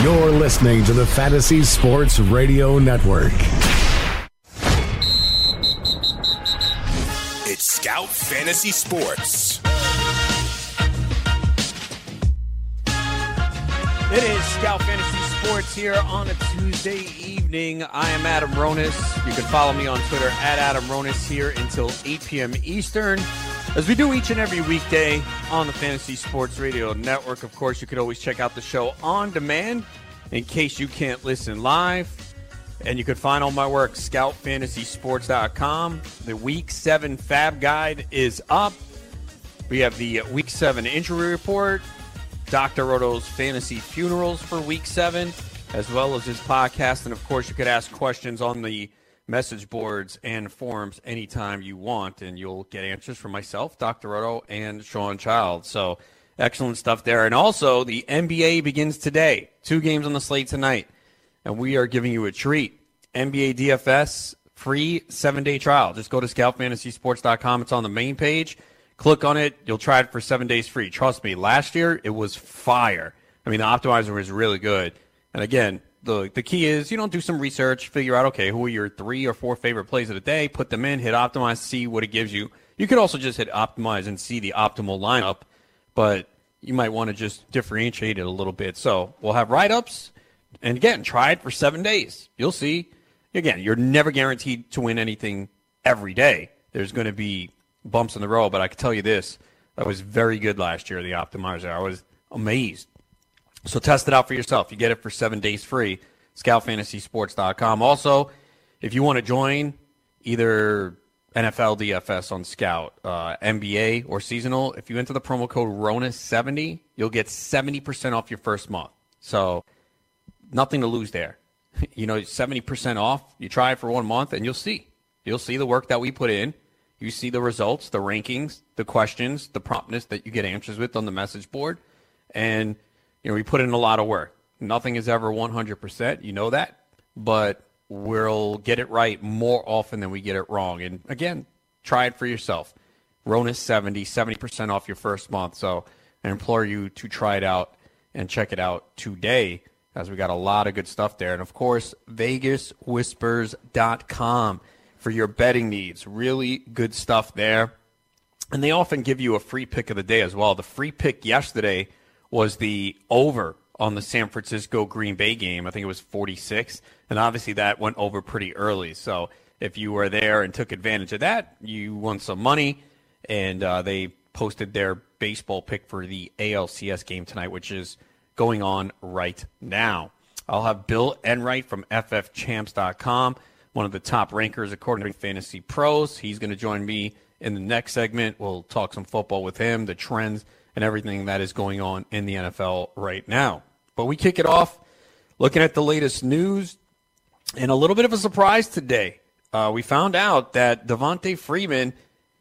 You're listening to the Fantasy Sports Radio Network. It's Scout Fantasy Sports. It is Scout Fantasy Sports here on a Tuesday evening. I am Adam Ronis. You can follow me on Twitter at Adam Ronis here until 8 p.m. Eastern, as we do each and every weekday on the Fantasy Sports Radio Network. Of course, you can always check out the show on demand in case you can't listen live. And you can find all my work, ScoutFantasySports.com. The Week 7 Fab Guide is up. We have the Week 7 Injury Report, Dr. Roto's Fantasy Funerals for Week 7, as well as his podcast. And, of course, you could ask questions on the message boards and forums anytime you want, and you'll get answers from myself, Dr. Roto, and Sean Child. So excellent stuff there. And also, the NBA begins today. 2 games on the slate tonight, and we are giving you a treat. NBA DFS free 7-day trial. Just go to scoutfantasysports.com. It's on the main page. Click on it. You'll try it for 7 days free. Trust me, last year it was fire. I mean, the optimizer was really good. And again, the key is, you know, do some research, figure out, okay, who are your 3 or 4 favorite plays of the day, put them in, hit optimize, see what it gives you. You could also just hit optimize and see the optimal lineup, but you might want to just differentiate it a little bit. So we'll have write-ups, and again, try it for 7 days. You'll see. Again, you're never guaranteed to win anything every day. There's going to be bumps in the road, but I can tell you this, that was very good last year, the optimizer. I was amazed. So test it out for yourself. You get it for 7 days free, ScoutFantasySports.com. Also, if you want to join either NFL DFS on Scout, NBA, or Seasonal, if you enter the promo code RONIS70, you'll get 70% off your first month. So nothing to lose there. You know, 70% off. You try it for 1 month, and you'll see. You'll see the work that we put in. You see the results, the rankings, the questions, the promptness that you get answers with on the message board. And you know, we put in a lot of work. Nothing is ever 100%. You know that. But we'll get it right more often than we get it wrong. And, again, try it for yourself. Ronis 70% off your first month. So I implore you to try it out and check it out today, as we got a lot of good stuff there. And, of course, VegasWhispers.com for your betting needs. Really good stuff there. And they often give you a free pick of the day as well. The free pick yesterday was the over on the San Francisco-Green Bay game. I think it was 46, and obviously that went over pretty early. So if you were there and took advantage of that, you won some money, and they posted their baseball pick for the ALCS game tonight, which is going on right now. I'll have Bill Enright from FFChamps.com, one of the top rankers according to Fantasy Pros. He's going to join me in the next segment. We'll talk some football with him, the trends, and everything that is going on in the NFL right now. But we kick it off looking at the latest news, and a little bit of a surprise today. We found out that Devontae Freeman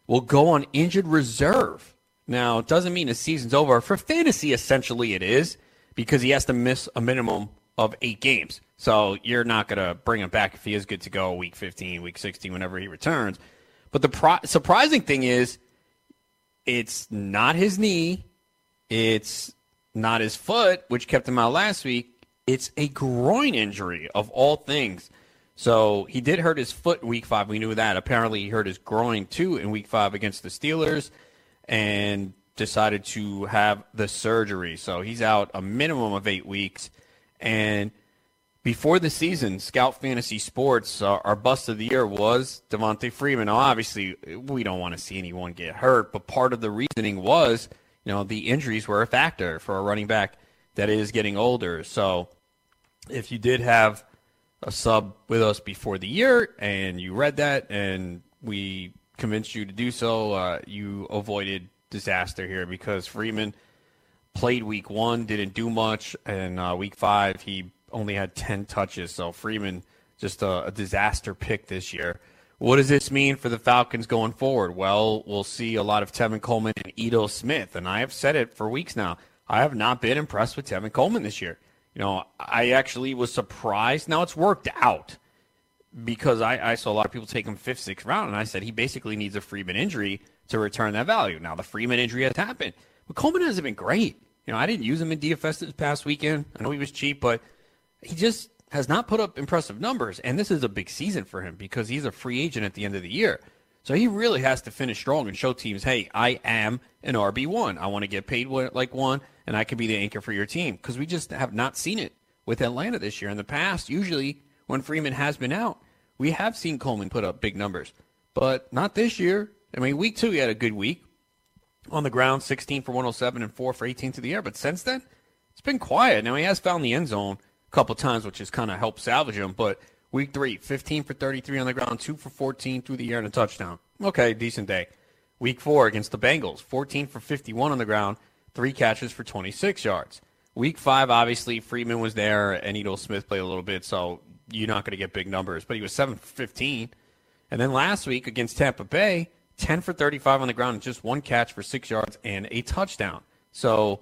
will go on injured reserve. Now, it doesn't mean his season's over. For fantasy, essentially, it is, because he has to miss a minimum of 8 games. So you're not going to bring him back if he is good to go week 15, week 16, whenever he returns. But the surprising thing is, it's not his knee. It's not his foot, which kept him out last week. It's a groin injury, of all things. So he did hurt his foot in week 5. We knew that. Apparently he hurt his groin, too, in week 5 against the Steelers, and decided to have the surgery. So he's out a minimum of 8 weeks. And before the season, Scout Fantasy Sports, our bust of the year was Devontae Freeman. Now, obviously, we don't want to see anyone get hurt, but part of the reasoning was, you know, the injuries were a factor for a running back that is getting older. So if you did have a sub with us before the year and you read that and we convinced you to do so, you avoided disaster here, because Freeman played week 1, didn't do much, and week 5 he only had 10 touches. So Freeman, just a disaster pick this year. What does this mean for the Falcons going forward? Well, we'll see a lot of Tevin Coleman and Ito Smith, and I have said it for weeks now. I have not been impressed with Tevin Coleman this year. You know, I actually was surprised. Now it's worked out because I saw a lot of people take him fifth, sixth round, and I said he basically needs a Freeman injury to return that value. Now the Freeman injury has happened, but Coleman hasn't been great. You know, I didn't use him in DFS this past weekend. I know he was cheap, but he just has not put up impressive numbers, and this is a big season for him because he's a free agent at the end of the year. So he really has to finish strong and show teams, hey, I am an RB1. I want to get paid like one, and I can be the anchor for your team, because we just have not seen it with Atlanta this year. In the past, usually when Freeman has been out, we have seen Coleman put up big numbers, but not this year. I mean, week two, he had a good week on the ground, 16 for 107 and 4 for 18 to the air. But since then, it's been quiet. Now, he has found the end zone a couple times, which has kind of helped salvage him. But week three, 15 for 33 on the ground, 2 for 14 through the air and a touchdown. Okay, decent day. Week four against the Bengals, 14 for 51 on the ground, 3 catches for 26 yards. Week five, obviously, Freeman was there and Ito Smith played a little bit, so you're not going to get big numbers. But he was 7 for 15. And then last week against Tampa Bay, 10 for 35 on the ground, and just 1 catch for 6 yards and a touchdown. So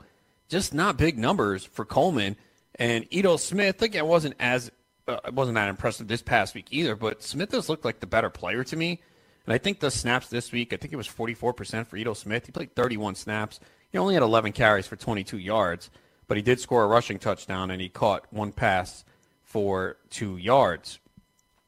just not big numbers for Coleman. And Ito Smith, again, wasn't that impressive this past week either, but Smith does look like the better player to me. And I think the snaps this week, I think it was 44% for Ito Smith. He played 31 snaps. He only had 11 carries for 22 yards, but he did score a rushing touchdown, and he caught 1 pass for 2 yards.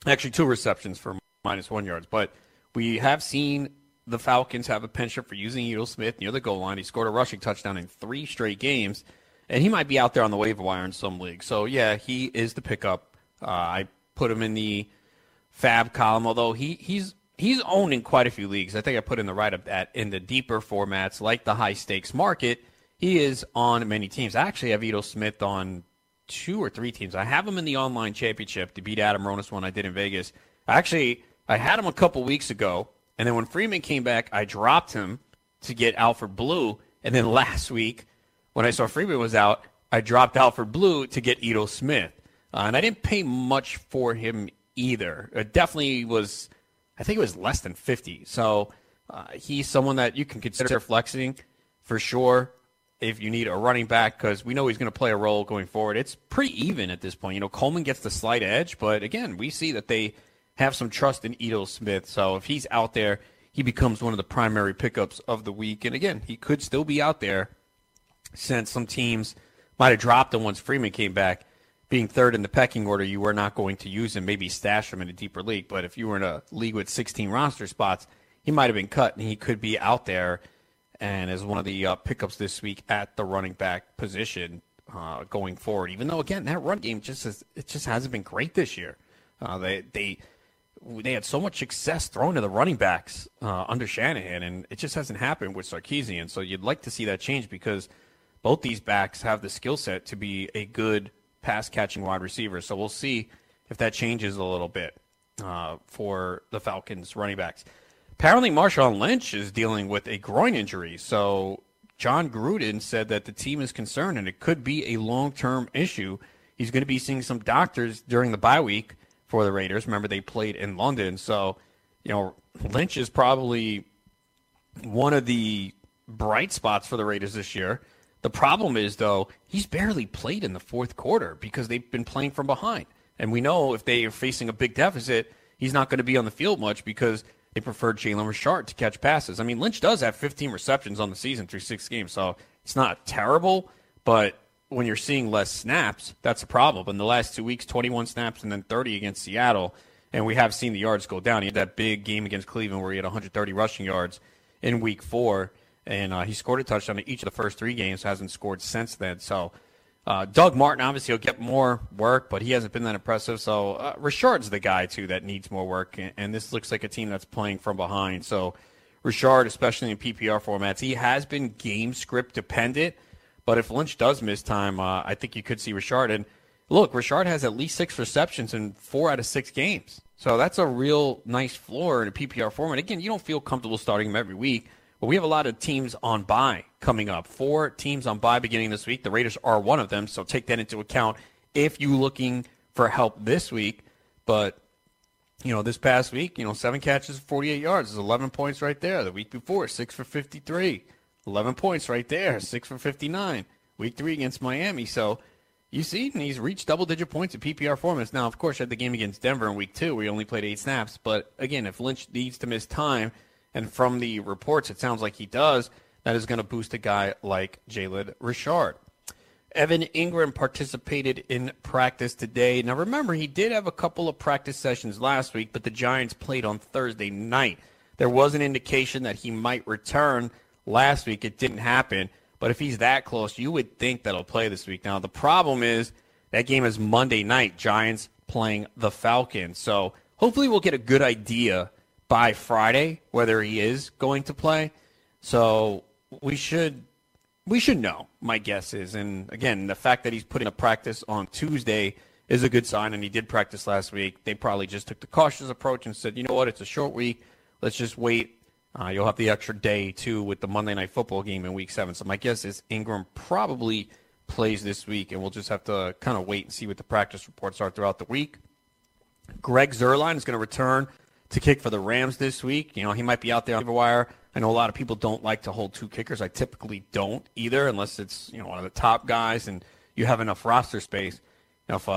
Actually, 2 receptions for minus 1 yards, but we have seen the Falcons have a penchant for using Ito Smith near the goal line. He scored a rushing touchdown in 3 straight games, and he might be out there on the waiver wire in some leagues. So, yeah, he is the pickup. I put him in the fab column, although he's owned in quite a few leagues. I think I put in the write-up that in the deeper formats, like the high-stakes market, he is on many teams. I actually have Ito Smith on 2 or 3 teams. I have him in the online championship to beat Adam Ronis one I did in Vegas. I had him a couple weeks ago, and then when Freeman came back, I dropped him to get Alfred Blue. And then last week, when I saw Freeman was out, I dropped Alfred Blue to get Ito Smith. And I didn't pay much for him either. It definitely was, I think it was less than 50. So he's someone that you can consider flexing for sure if you need a running back, because we know he's going to play a role going forward. It's pretty even at this point. You know, Coleman gets the slight edge, but again, we see that they have some trust in Ito Smith. So if he's out there, he becomes one of the primary pickups of the week. And again, he could still be out there since some teams might have dropped him once Freeman came back. Being third in the pecking order, you were not going to use him, maybe stash him in a deeper league. But if you were in a league with 16 roster spots, he might have been cut, and he could be out there and as one of the pickups this week at the running back position going forward. Even though, again, that run game just hasn't been great this year. They had so much success thrown to the running backs under Shanahan, and it just hasn't happened with Sarkisian. So you'd like to see that change because both these backs have the skill set to be a good pass-catching wide receiver. So we'll see if that changes a little bit for the Falcons running backs. Apparently, Marshawn Lynch is dealing with a groin injury. So John Gruden said that the team is concerned, and it could be a long-term issue. He's going to be seeing some doctors during the bye week for the Raiders. Remember, they played in London. So, you know, Lynch is probably one of the bright spots for the Raiders this year. The problem is, though, he's barely played in the fourth quarter because they've been playing from behind. And we know if they are facing a big deficit, he's not going to be on the field much because they prefer Jalen Richard to catch passes. I mean, Lynch does have 15 receptions on the season through 6 games, so it's not terrible, but when you're seeing less snaps, that's a problem. In the last 2 weeks, 21 snaps and then 30 against Seattle, and we have seen the yards go down. He had that big game against Cleveland where he had 130 rushing yards in week 4, and he scored a touchdown in each of the first 3 games, hasn't scored since then. So Doug Martin, obviously, will get more work, but he hasn't been that impressive. So Richard's the guy, too, that needs more work, and this looks like a team that's playing from behind. So Richard, especially in PPR formats, he has been game script dependent. But if Lynch does miss time, I think you could see Richard. And look, Richard has at least 6 receptions in 4 out of 6 games. So that's a real nice floor in a PPR format. Again, you don't feel comfortable starting him every week, but we have a lot of teams on bye coming up. 4 teams on bye beginning this week. The Raiders are one of them, so take that into account if you're looking for help this week. But, you know, this past week, you know, 7 catches, 48 yards is 11 points right there. The week before, 6 for 53. 11 points right there, 6 for 59. Week 3 against Miami. So you see, and he's reached double-digit points in PPR formats. Now, of course, you had the game against Denver in Week 2 where he only played 8 snaps. But, again, if Lynch needs to miss time, and from the reports it sounds like he does, that is going to boost a guy like Jalen Richard. Evan Ingram participated in practice today. Now, remember, he did have a couple of practice sessions last week, but the Giants played on Thursday night. There was an indication that he might return last week. It didn't happen. But if he's that close, you would think that he'll play this week. Now, the problem is that game is Monday night, Giants playing the Falcons. So hopefully we'll get a good idea by Friday whether he is going to play. So we should know, my guess is. And, again, the fact that he's put in a practice on Tuesday is a good sign, and he did practice last week. They probably just took the cautious approach and said, you know what, it's a short week. Let's just wait. You'll have the extra day, too, with the Monday Night Football game in Week 7. So my guess is Ingram probably plays this week, and we'll just have to kind of wait and see what the practice reports are throughout the week. Greg Zuerlein is going to return to kick for the Rams this week. You know, he might be out there on the wire. I know a lot of people don't like to hold 2 kickers. I typically don't either unless it's, you know, one of the top guys and you have enough roster space. Now, if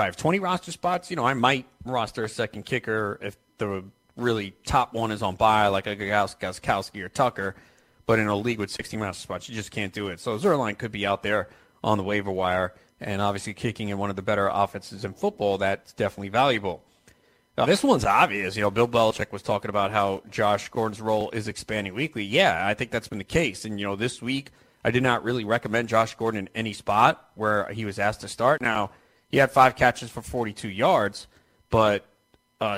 I have 20 roster spots, you know, I might roster a second kicker if the really top one is on bye, like a Gostkowski or Tucker, but in a league with 60 roster spots, you just can't do it. So Zuerlein could be out there on the waiver wire, and obviously kicking in one of the better offenses in football, that's definitely valuable. Now, this one's obvious. You know, Bill Belichick was talking about how Josh Gordon's role is expanding weekly. Yeah, I think that's been the case. And, you know, this week I did not really recommend Josh Gordon in any spot where he was asked to start. Now, he had 5 catches for 42 yards, but,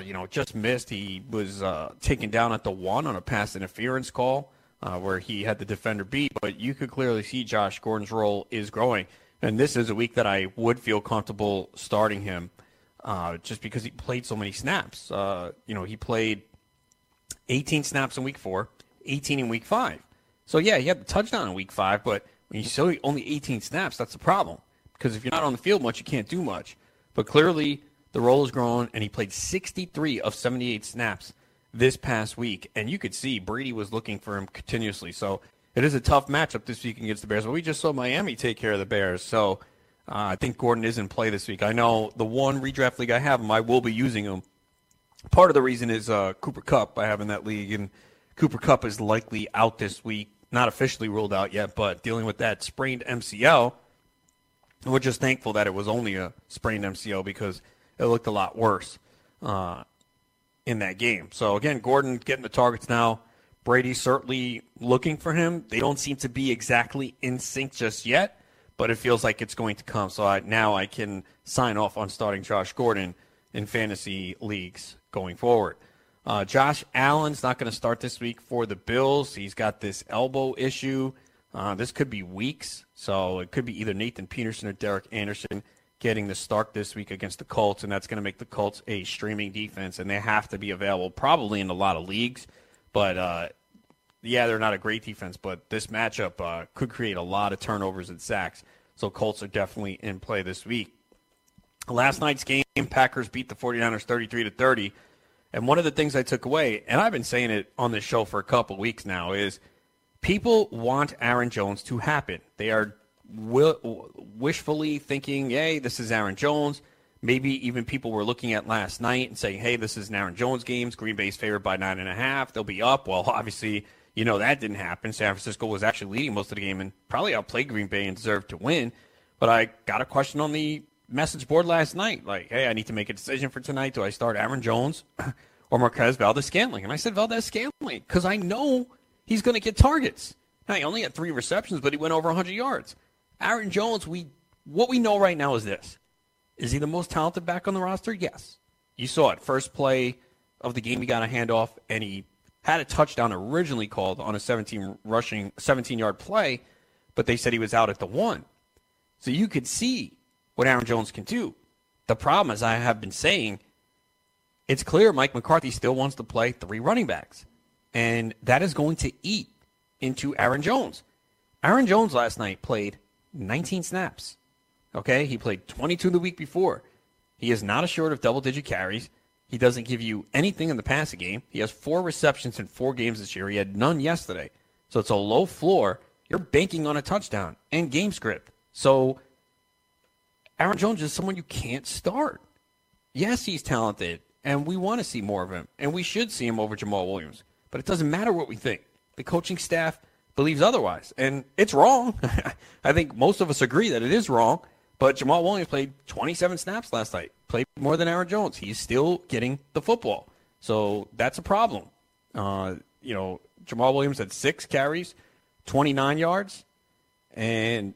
you know, just missed. He was taken down at the 1 on a pass interference call where he had the defender beat. But you could clearly see Josh Gordon's role is growing. And this is a week that I would feel comfortable starting him. Just because he played so many snaps. You know, he played 18 snaps in Week 4, 18 in Week 5. So, yeah, he had the touchdown in Week 5, but when you show only 18 snaps, that's the problem. Because if you're not on the field much, you can't do much. But clearly, the role is growing, and he played 63 of 78 snaps this past week. And you could see Brady was looking for him continuously. So, it is a tough matchup this week against the Bears. But we just saw Miami take care of the Bears, so I think Gordon is in play this week. I know the one redraft league I have him, I will be using him. Part of the reason is Cooper Cup I have in that league, and Cooper Cup is likely out this week. Not officially ruled out yet, but dealing with that sprained MCL. And we're just thankful that it was only a sprained MCL because it looked a lot worse in that game. So, again, Gordon getting the targets now. Brady's certainly looking for him. They don't seem to be exactly in sync just yet. But it feels like it's going to come. So now I can sign off on starting Josh Gordon in fantasy leagues going forward. Josh Allen's not going to start this week for the Bills. He's got this elbow issue. This could be weeks. So it could be either Nathan Peterson or Derek Anderson getting the start this week against the Colts. And that's going to make the Colts a streaming defense. And they have to be available probably in a lot of leagues. But, yeah, they're not a great defense, but this matchup could create a lot of turnovers and sacks. So Colts are definitely in play this week. Last night's game, Packers beat the 49ers 33-30. And one of the things I took away, and I've been saying it on this show for a couple weeks now, is people want Aaron Jones to happen. They are wishfully thinking, hey, this is Aaron Jones. Maybe even people were looking at last night and saying, hey, this is an Aaron Jones game. Green Bay's favored by 9.5. They'll be up. Well, obviously, you know, that didn't happen. San Francisco was actually leading most of the game and probably outplayed Green Bay and deserved to win. But I got a question on the message board last night. Like, hey, I need to make a decision for tonight. Do I start Aaron Jones or Marquez Valdes-Scantling? And I said Valdes-Scantling because I know he's going to get targets. Now, he only had 3 receptions, but he went over 100 yards. Aaron Jones, what we know right now is this. Is he the most talented back on the roster? Yes. You saw it. First play of the game, he got a handoff, and he had a touchdown originally called on a 17-yard play, but they said he was out at the 1. So you could see what Aaron Jones can do. The problem, as I have been saying, it's clear Mike McCarthy still wants to play 3 running backs, and that is going to eat into Aaron Jones. Aaron Jones last night played 19 snaps. Okay, he played 22 the week before. He is not assured of double-digit carries. He doesn't give you anything in the passing game. He has 4 receptions in 4 games this year. He had none yesterday. So it's a low floor. You're banking on a touchdown and game script. So Aaron Jones is someone you can't start. Yes, he's talented, and we want to see more of him, and we should see him over Jamal Williams. But it doesn't matter what we think. The coaching staff believes otherwise, and it's wrong. I think most of us agree that it is wrong, but Jamal Williams played 27 snaps last night, played more than Aaron Jones. He's still getting the football, so that's a problem. Jamal Williams had 6 carries, 29 yards, and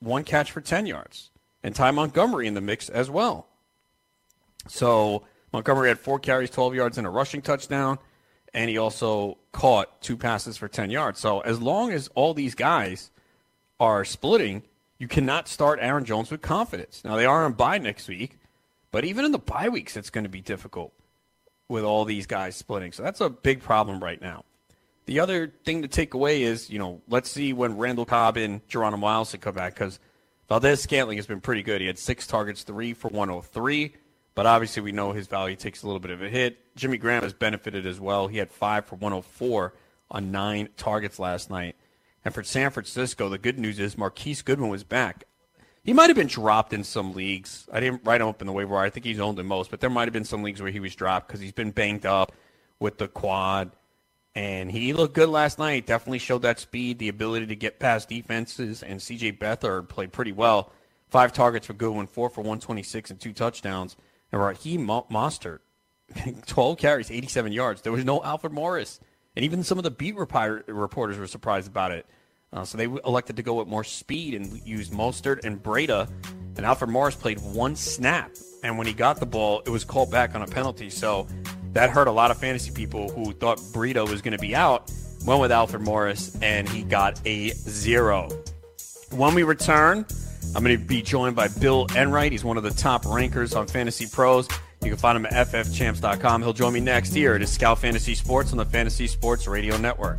1 catch for 10 yards. And Ty Montgomery in the mix as well. So Montgomery had 4 carries, 12 yards, and a rushing touchdown. And he also caught 2 passes for 10 yards. So as long as all these guys are splitting, you cannot start Aaron Jones with confidence. Now, they are on bye next week. But even in the bye weeks, it's going to be difficult with all these guys splitting. So that's a big problem right now. The other thing to take away is, let's see when Randall Cobb and Geronimo Allison come back, because Valdes-Scantling has been pretty good. He had 6 targets, 3 for 103, but obviously we know his value takes a little bit of a hit. Jimmy Graham has benefited as well. He had 5 for 104 on 9 targets last night. And for San Francisco, the good news is Marquise Goodwin was back. He might have been dropped in some leagues. I didn't write him up in the waiver wire. I think he's owned the most, but there might have been some leagues where he was dropped because he's been banged up with the quad. And he looked good last night. Definitely showed that speed, the ability to get past defenses. And C.J. Beathard played pretty well. 5 targets for Goodwin, 4 for 126 and 2 touchdowns. And Raheem Mostert, 12 carries, 87 yards. There was no Alfred Morris. And even some of the beat reporters were surprised about it. So they elected to go with more speed and use Mostert and Breda. And Alfred Morris played 1 snap. And when he got the ball, it was called back on a penalty. So that hurt a lot of fantasy people who thought Brito was going to be out. Went with Alfred Morris, and he got a 0. When we return, I'm going to be joined by Bill Enright. He's one of the top rankers on Fantasy Pros. You can find him at FFChamps.com. He'll join me next year. It is Scout Fantasy Sports on the Fantasy Sports Radio Network.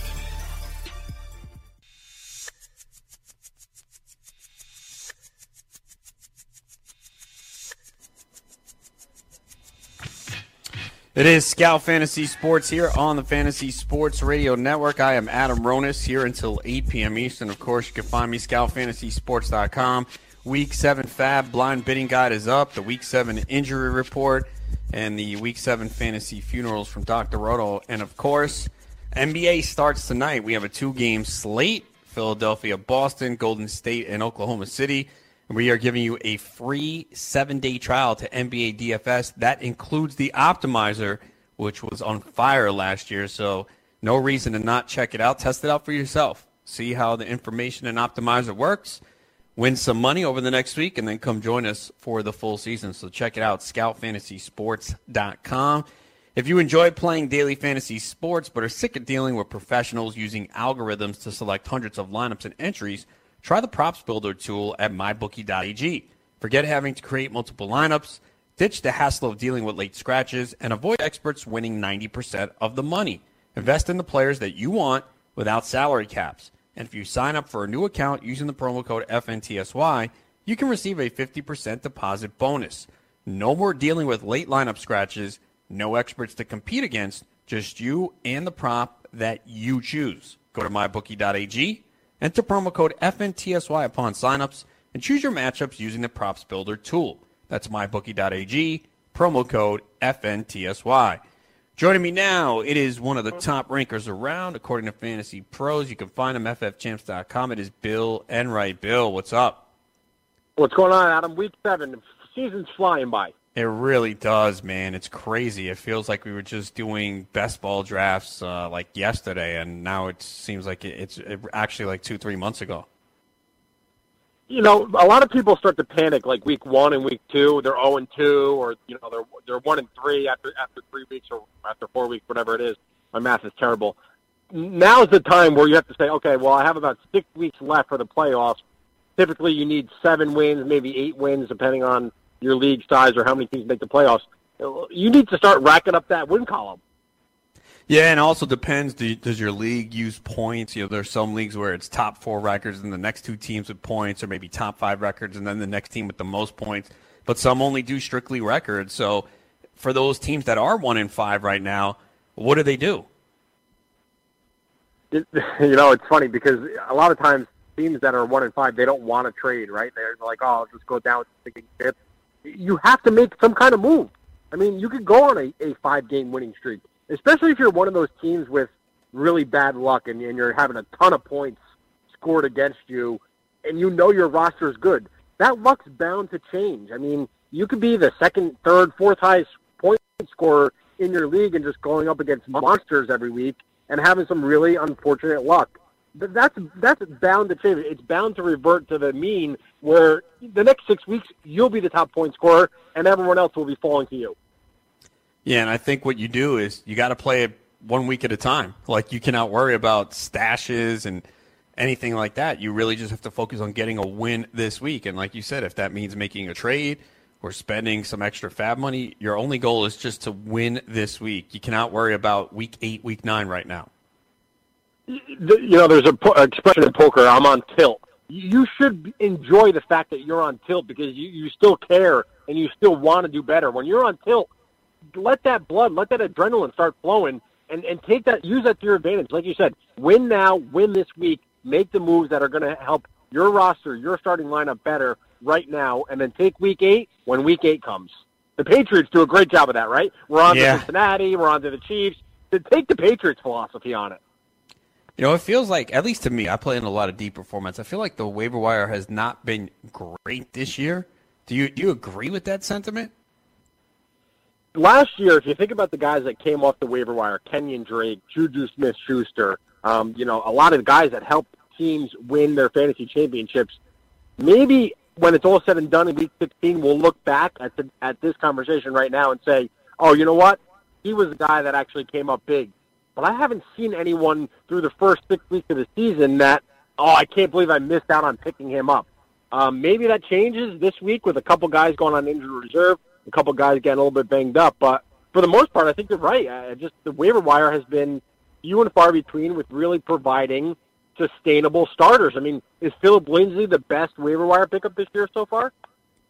It is Scout Fantasy Sports here on the Fantasy Sports Radio Network. I am Adam Ronis here until 8 p.m. Eastern. Of course, you can find me ScoutFantasySports.com. Week 7 Fab Blind Bidding Guide is up. The Week 7 Injury Report and the Week 7 Fantasy Funerals from Dr. Roto. And, of course, NBA starts tonight. We have a 2-game slate, Philadelphia, Boston, Golden State, and Oklahoma City. We are giving you a free 7-day trial to NBA DFS. That includes the optimizer, which was on fire last year, so no reason to not check it out. Test it out for yourself. See how the information and optimizer works. Win some money over the next week, and then come join us for the full season. So check it out, scoutfantasysports.com. If you enjoy playing daily fantasy sports but are sick of dealing with professionals using algorithms to select hundreds of lineups and entries, try the Props Builder tool at mybookie.ag. Forget having to create multiple lineups, ditch the hassle of dealing with late scratches, and avoid experts winning 90% of the money. Invest in the players that you want without salary caps. And if you sign up for a new account using the promo code FNTSY, you can receive a 50% deposit bonus. No more dealing with late lineup scratches, no experts to compete against, just you and the prop that you choose. Go to mybookie.ag. Enter promo code FNTSY upon signups and choose your matchups using the Props Builder tool. That's mybookie.ag, promo code FNTSY. Joining me now, it is one of the top rankers around, according to Fantasy Pros. You can find him, FFChamps.com. It is Bill Enright. Bill, what's up? What's going on, Adam? Week 7. The season's flying by. It really does, man. It's crazy. It feels like we were just doing best ball drafts like yesterday, and now it seems like it's actually like 2-3 months ago. You know, a lot of people start to panic like week 1 and week 2. They're 0-2, or you know, they're 1-3 after 3 weeks or after 4 weeks, whatever it is. My math is terrible. Now's the time where you have to say, okay, well, I have about 6 weeks left for the playoffs. Typically, you need 7 wins, maybe 8 wins, depending on your league size or how many teams make the playoffs. You need to start racking up that win column. Yeah, and also depends, does your league use points? You know, there's some leagues where it's top 4 records and the next 2 teams with points, or maybe top 5 records and then the next team with the most points, but some only do strictly records. So for those teams that are 1-5 right now, what do they do? You know, it's funny because a lot of times teams that are 1-5, they don't want to trade, right? They're like, oh, I'll just go down to 6th. You have to make some kind of move. I mean, you could go on a 5-game winning streak, especially if you're one of those teams with really bad luck and you're having a ton of points scored against you, and you know your roster is good. That luck's bound to change. I mean, you could be the 2nd, 3rd, 4th highest point scorer in your league and just going up against monsters every week and having some really unfortunate luck. But that's bound to change. It's bound to revert to the mean where the next 6 weeks you'll be the top point scorer and everyone else will be falling to you. Yeah, and I think what you do is you got to play it 1 week at a time. Like, you cannot worry about stashes and anything like that. You really just have to focus on getting a win this week. And like you said, if that means making a trade or spending some extra fab money, your only goal is just to win this week. You cannot worry about week 8, week 9 right now. You know, there's an expression in poker, I'm on tilt. You should enjoy the fact that you're on tilt because you still care and you still want to do better. When you're on tilt, let that blood, let that adrenaline start flowing and take that, use that to your advantage. Like you said, win now, win this week, make the moves that are going to help your roster, your starting lineup better right now, and then take week 8 when week 8 comes. The Patriots do a great job of that, right? We're on to Cincinnati, we're on to the Chiefs. Take the Patriots philosophy on it. You know, it feels like, at least to me, I play in a lot of deeper formats. I feel like the waiver wire has not been great this year. Do you agree with that sentiment? Last year, if you think about the guys that came off the waiver wire, Kenyon Drake, Juju Smith-Schuster, you know, a lot of the guys that helped teams win their fantasy championships, maybe when it's all said and done in Week 16, we'll look back at this conversation right now and say, oh, you know what? He was the guy that actually came up big. But I haven't seen anyone through the first 6 weeks of the season that, oh, I can't believe I missed out on picking him up. Maybe that changes this week with a couple guys going on injured reserve, a couple guys getting a little bit banged up. But for the most part, I think you're right. Just the waiver wire has been few and far between with really providing sustainable starters. I mean, is Philip Lindsay the best waiver wire pickup this year so far?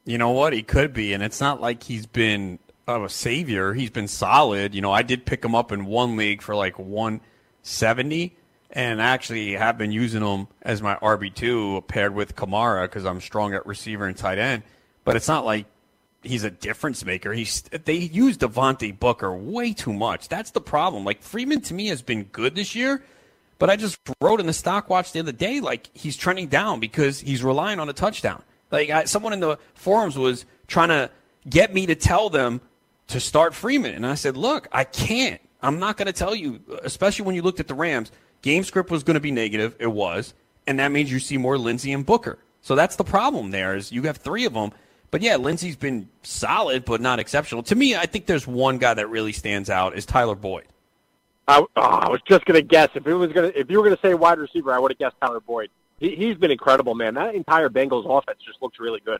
You know what? He could be, and it's not like he's been a savior. He's been solid. You know, I did pick him up in one league for like 170, and I actually have been using him as my RB2 paired with Kamara because I'm strong at receiver and tight end. But it's not like he's a difference maker. They use Devontae Booker way too much. That's the problem. Like, Freeman to me has been good this year, but I just wrote in the stock watch the other day, like, he's trending down because he's relying on a touchdown. Like, someone in the forums was trying to get me to tell them to start Freeman. And I said, look, I can't. I'm not going to tell you, especially when you looked at the Rams. Game script was going to be negative. It was. And that means you see more Lindsey and Booker. So that's the problem there is you have 3 of them. But, yeah, Lindsey's been solid but not exceptional. To me, I think there's one guy that really stands out is Tyler Boyd. I was just going to guess. If you were going to say wide receiver, I would have guessed Tyler Boyd. He's been incredible, man. That entire Bengals offense just looks really good.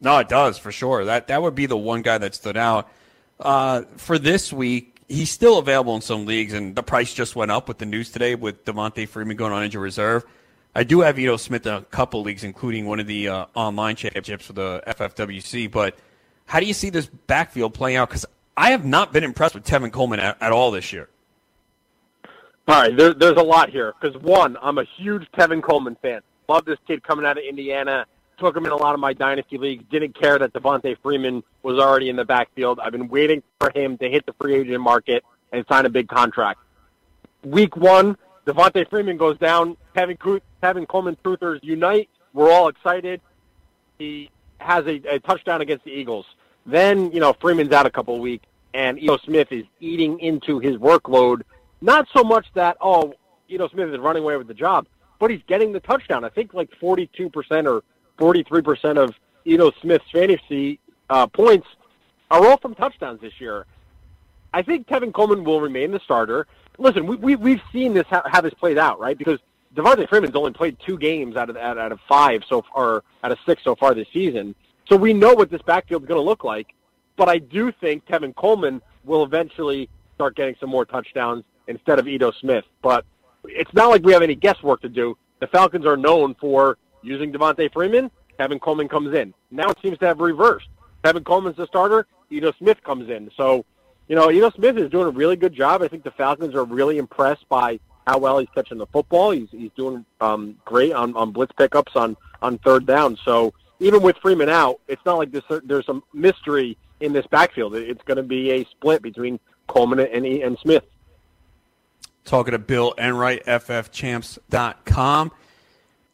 No, it does, for sure. That would be the one guy that stood out. For this week, he's still available in some leagues, and the price just went up with the news today with Devontae Freeman going on injured reserve. I do have Ito Smith in a couple leagues, including one of the online championships for the FFWC. But how do you see this backfield playing out? Because I have not been impressed with Tevin Coleman at all this year. All right, there's a lot here. Because, one, I'm a huge Tevin Coleman fan. Love this kid coming out of Indiana. took him in a lot of my dynasty leagues. Didn't care that Devontae Freeman was already in the backfield. I've been waiting for him to hit the free agent market and sign a big contract. Week one, Devontae Freeman goes down. Tevin Coleman truthers unite. We're all excited. He has a touchdown against the Eagles. Then, you know, Freeman's out a couple of weeks, and Ito Smith is eating into his workload. Not so much that, oh, Ito Smith is running away with the job, but he's getting the touchdown. I think like 42% or 43% of Ito Smith's fantasy points are all from touchdowns this year. I think Tevin Coleman will remain the starter. Listen, we've seen this how this played out, right? Because Devontae Freeman's only played 2 games out of 5 so far, out of 6 so far this season. So we know what this backfield is going to look like. But I do think Tevin Coleman will eventually start getting some more touchdowns instead of Ito Smith. But it's not like we have any guesswork to do. The Falcons are known for using Devontae Freeman. Tevin Coleman comes in. Now it seems to have reversed. Tevin Coleman's the starter. Ito Smith comes in. So, you know, Ito Smith is doing a really good job. I think the Falcons are really impressed by how well he's catching the football. He's doing great on blitz pickups on third down. So even with Freeman out, it's not like there's some mystery in this backfield. It's going to be a split between Coleman and Smith. Talking to Bill Enright, FFChamps.com.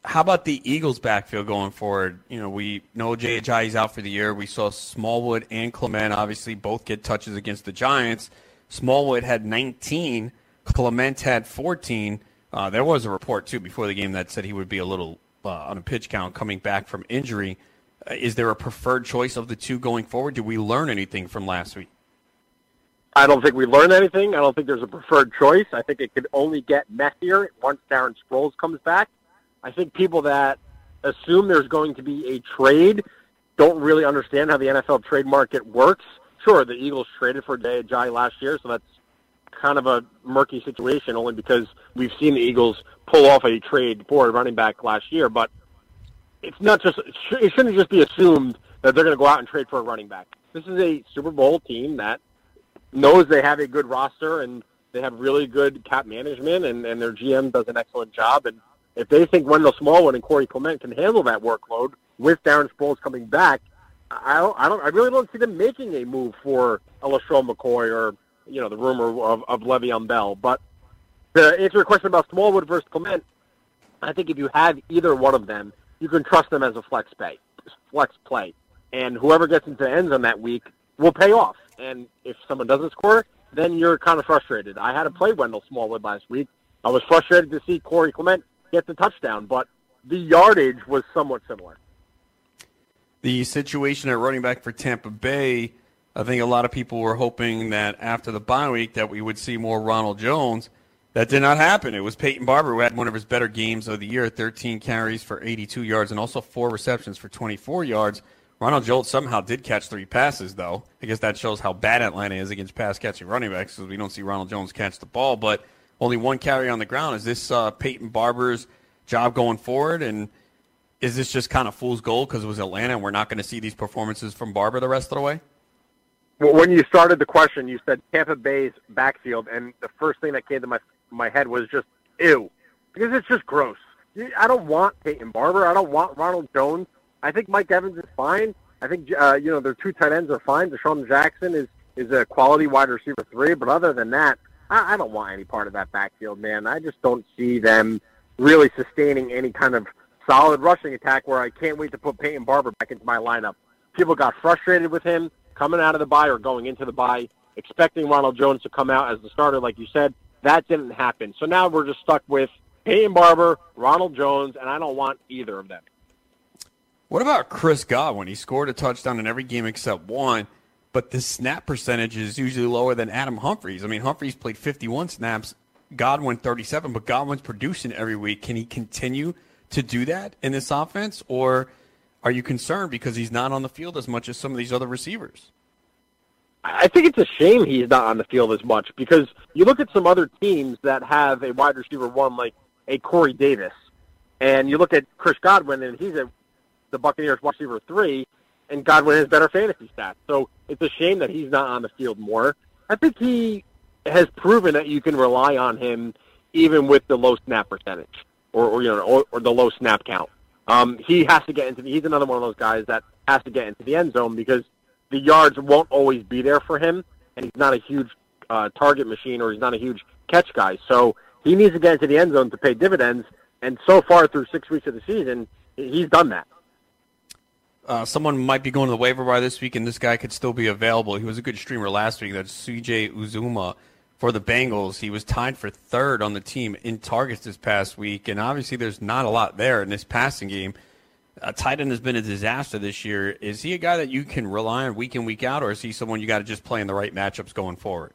How about the Eagles' backfield going forward? You know, we know Jay Ajayi's out for the year. We saw Smallwood and Clement obviously both get touches against the Giants. Smallwood had 19. Clement had 14. There was a report, too, before the game that said he would be a little on a pitch count coming back from injury. Is there a preferred choice of the two going forward? Did we learn anything from last week? I don't think we learned anything. I don't think there's a preferred choice. I think it could only get messier once Darren Sproles comes back. I think people that assume there's going to be a trade don't really understand how the NFL trade market works. Sure, the Eagles traded for Jay Ajayi last year, so that's kind of a murky situation only because we've seen the Eagles pull off a trade for a running back last year. But it shouldn't just be assumed that they're going to go out and trade for a running back. This is a Super Bowl team that knows they have a good roster and they have really good cap management, and their GM does an excellent job. And if they think Wendell Smallwood and Corey Clement can handle that workload with Darren Sproles coming back, I really don't see them making a move for LaShawn McCoy or, you know, the rumor of Le'Veon Bell. But to answer your question about Smallwood versus Clement, I think if you have either one of them, you can trust them as a flex play, and whoever gets into ends on that week will pay off. And if someone doesn't score, then you're kind of frustrated. I had to play Wendell Smallwood last week. I was frustrated to see Corey Clement get the touchdown, but the yardage was somewhat similar. The situation at running back for Tampa Bay, I think a lot of people were hoping that after the bye week that we would see more Ronald Jones. That did not happen. It was Peyton Barber who had one of his better games of the year, 13 carries for 82 yards and also 4 receptions for 24 yards. Ronald Jones somehow did catch 3 passes, though. I guess that shows how bad Atlanta is against pass-catching running backs, because we don't see Ronald Jones catch the ball. But only 1 carry on the ground. Is this Peyton Barber's job going forward? And is this just kind of fool's gold because it was Atlanta and we're not going to see these performances from Barber the rest of the way? Well, when you started the question, you said Tampa Bay's backfield, and the first thing that came to my head was just, ew, because it's just gross. I don't want Peyton Barber. I don't want Ronald Jones. I think Mike Evans is fine. I think, you know, their 2 tight ends are fine. DeSean Jackson is a quality wide receiver 3, but other than that, I don't want any part of that backfield, man. I just don't see them really sustaining any kind of solid rushing attack where I can't wait to put Peyton Barber back into my lineup. People got frustrated with him coming out of the bye or going into the bye, expecting Ronald Jones to come out as the starter, like you said. That didn't happen. So now we're just stuck with Peyton Barber, Ronald Jones, and I don't want either of them. What about Chris Godwin? He scored a touchdown in every game except one, but the snap percentage is usually lower than Adam Humphries. I mean, Humphries played 51 snaps, Godwin 37, but Godwin's producing every week. Can he continue to do that in this offense, or are you concerned because he's not on the field as much as some of these other receivers? I think it's a shame he's not on the field as much, because you look at some other teams that have a wide receiver 1 like a Corey Davis, and you look at Chris Godwin, and he's the Buccaneers wide receiver 3, and Godwin has better fantasy stats. So it's a shame that he's not on the field more. I think he has proven that you can rely on him even with the low snap percentage or the low snap count. He has to get into the, he's another one of those guys that has to get into the end zone because the yards won't always be there for him, and he's not a huge target machine, or he's not a huge catch guy. So he needs to get into the end zone to pay dividends, and so far through 6 weeks of the season, he's done that. Someone might be going to the waiver wire this week, and this guy could still be available. He was a good streamer last week. That's C.J. Uzomah for the Bengals. He was tied for third on the team in targets this past week, and obviously there's not a lot there in this passing game. Tight end has been a disaster this year. Is he a guy that you can rely on week in, week out, or is he someone you got to just play in the right matchups going forward?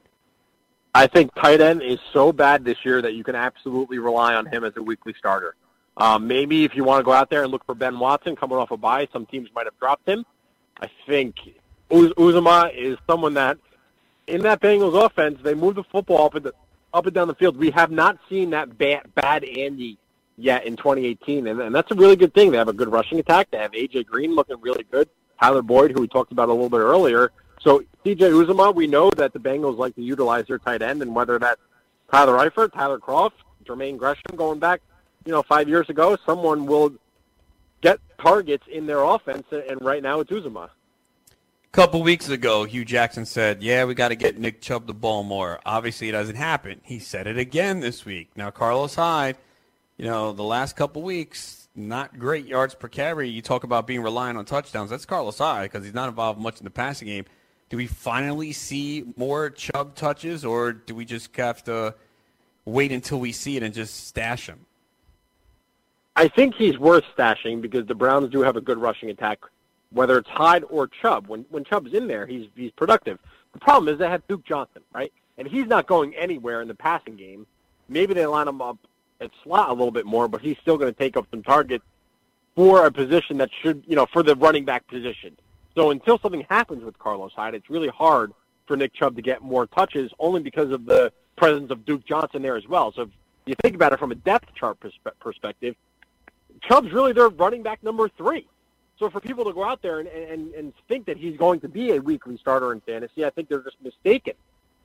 I think tight end is so bad this year that you can absolutely rely on him as a weekly starter. Maybe if you want to go out there and look for Ben Watson coming off a bye, some teams might have dropped him. I think Uzomah is someone that, in that Bengals offense, they move the football up and down the field. We have not seen that bad Andy yet in 2018, and that's a really good thing. They have a good rushing attack. They have A.J. Green looking really good, Tyler Boyd, who we talked about a little bit earlier. So C.J. Uzomah, we know that the Bengals like to utilize their tight end, and whether that's Tyler Eifert, Tyler Kroft, Jermaine Gresham, going back 5 years ago, someone will get targets in their offense, and right now it's Uzomah. A couple weeks ago, Hugh Jackson said, yeah, we got to get Nick Chubb the ball more. Obviously, it doesn't happen. He said it again this week. Now, Carlos Hyde, the last couple weeks, not great yards per carry. You talk about being reliant on touchdowns. That's Carlos Hyde because he's not involved much in the passing game. Do we finally see more Chubb touches, or do we just have to wait until we see it and just stash him? I think he's worth stashing because the Browns do have a good rushing attack, whether it's Hyde or Chubb. When Chubb's in there, he's productive. The problem is they have Duke Johnson, right? And he's not going anywhere in the passing game. Maybe they line him up at slot a little bit more, but he's still going to take up some targets for a position that should, for the running back position. So until something happens with Carlos Hyde, it's really hard for Nick Chubb to get more touches only because of the presence of Duke Johnson there as well. So if you think about it from a depth chart perspective, Chubb's really their running back number 3. So for people to go out there and think that he's going to be a weekly starter in fantasy, I think they're just mistaken.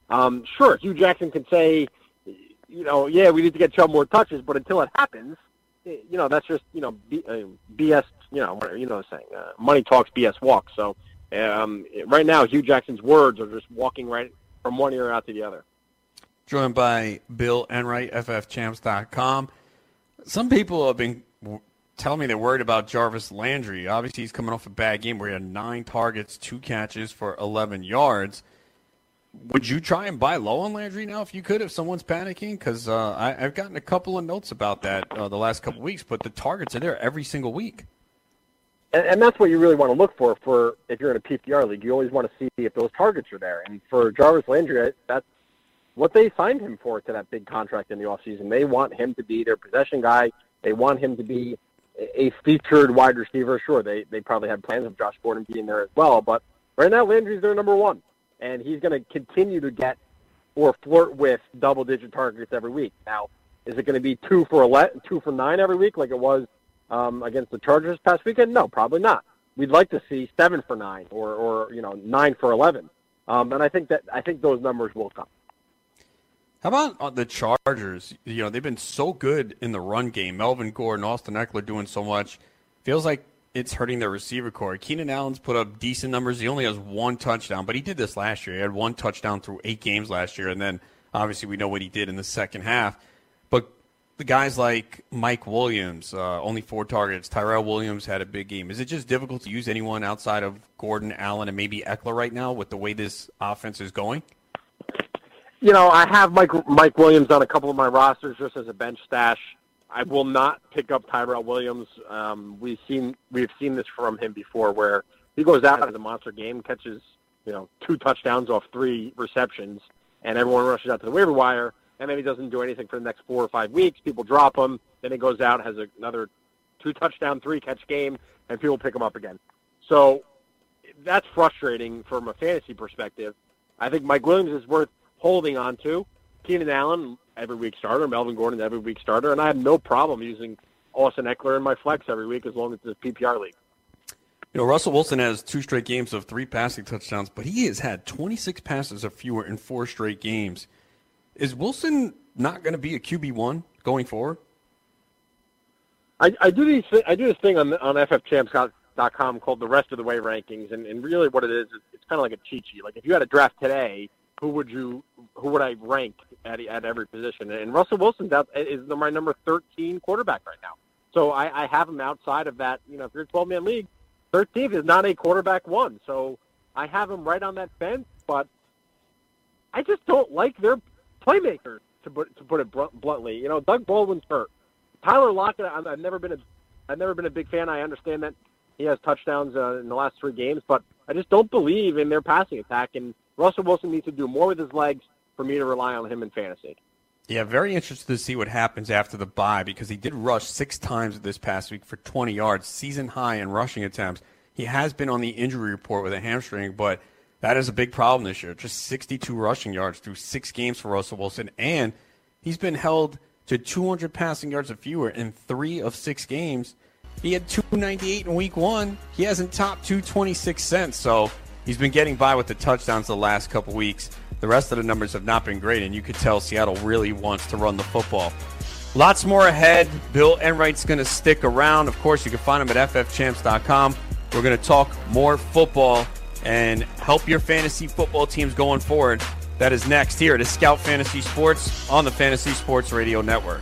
Sure, Hugh Jackson can say, yeah, we need to get Chubb more touches, but until it happens, that's just, BS, whatever, saying, money talks, BS walks. So right now, Hugh Jackson's words are just walking right from one ear out to the other. Joined by Bill Enright, FFChamps.com. Some people have been telling me they're worried about Jarvis Landry. Obviously, he's coming off a bad game where he had 9 targets, 2 catches for 11 yards. Would you try and buy low on Landry now if you could, if someone's panicking? Because I've gotten a couple of notes about that the last couple of weeks, but the targets are there every single week. And that's what you really want to look for if you're in a PPR league. You always want to see if those targets are there. And for Jarvis Landry, that's what they signed him for, to that big contract in the offseason. They want him to be their possession guy. They want him to be a featured wide receiver. Sure, they probably had plans of Josh Gordon being there as well, but right now Landry's their number 1, and he's going to continue to get or flirt with double-digit targets every week. Now, is it going to be 2 for 9 every week like it was against the Chargers past weekend? No, probably not. We'd like to see 7 for 9 or 9 for 11, and I think those numbers will come. How about the Chargers? They've been so good in the run game. Melvin Gordon, Austin Eckler doing so much. Feels like it's hurting their receiver core. Keenan Allen's put up decent numbers. He only has 1 touchdown, but he did this last year. He had 1 touchdown through 8 games last year, and then obviously we know what he did in the second half. But the guys like Mike Williams, only 4 targets. Tyrell Williams had a big game. Is it just difficult to use anyone outside of Gordon, Allen, and maybe Eckler right now with the way this offense is going? I have Mike Williams on a couple of my rosters just as a bench stash. I will not pick up Tyrell Williams. We've seen this from him before, where he goes out as a monster game, catches 2 touchdowns off 3 receptions, and everyone rushes out to the waiver wire, and then he doesn't do anything for the next 4 or 5 weeks. People drop him, then he goes out, has another 2 touchdown, 3 catch game, and people pick him up again. So that's frustrating from a fantasy perspective. I think Mike Williams is worth holding on to. Keenan Allen, every week starter. Melvin Gordon, every week starter. And I have no problem using Austin Eckler in my flex every week as long as it's a PPR league. Russell Wilson has 2 straight games of 3 passing touchdowns, but he has had 26 passes or fewer in 4 straight games. Is Wilson not going to be a QB1 going forward? I do this thing on FFChamps.com called the rest of the way rankings, and really what it is, it's kind of like a cheat sheet. Like if you had a draft today, who would I rank at every position? And Russell Wilson is my number 13 quarterback right now. So I have him outside of that. You know, if you're a 12-man league, 13th is not a quarterback one. So I have him right on that fence, but I just don't like their playmakers, to put it bluntly. You know, Doug Baldwin's hurt. Tyler Lockett, I've never been a big fan. I understand that he has touchdowns in the last three games, but I just don't believe in their passing attack. And Russell Wilson needs to do more with his legs for me to rely on him in fantasy. Yeah, very interested to see what happens after the bye, because he did rush 6 times this past week for 20 yards, season high in rushing attempts. He has been on the injury report with a hamstring, but that is a big problem this year. Just 62 rushing yards through 6 games for Russell Wilson, and he's been held to 200 passing yards or fewer in 3 of 6 games. He had 298 in week 1. He hasn't topped 226 since, so he's been getting by with the touchdowns the last couple weeks. The rest of the numbers have not been great, and you could tell Seattle really wants to run the football. Lots more ahead. Bill Enright's going to stick around. Of course, you can find him at ffchamps.com. We're going to talk more football and help your fantasy football teams going forward. That is next here at Scout Fantasy Sports on the Fantasy Sports Radio Network.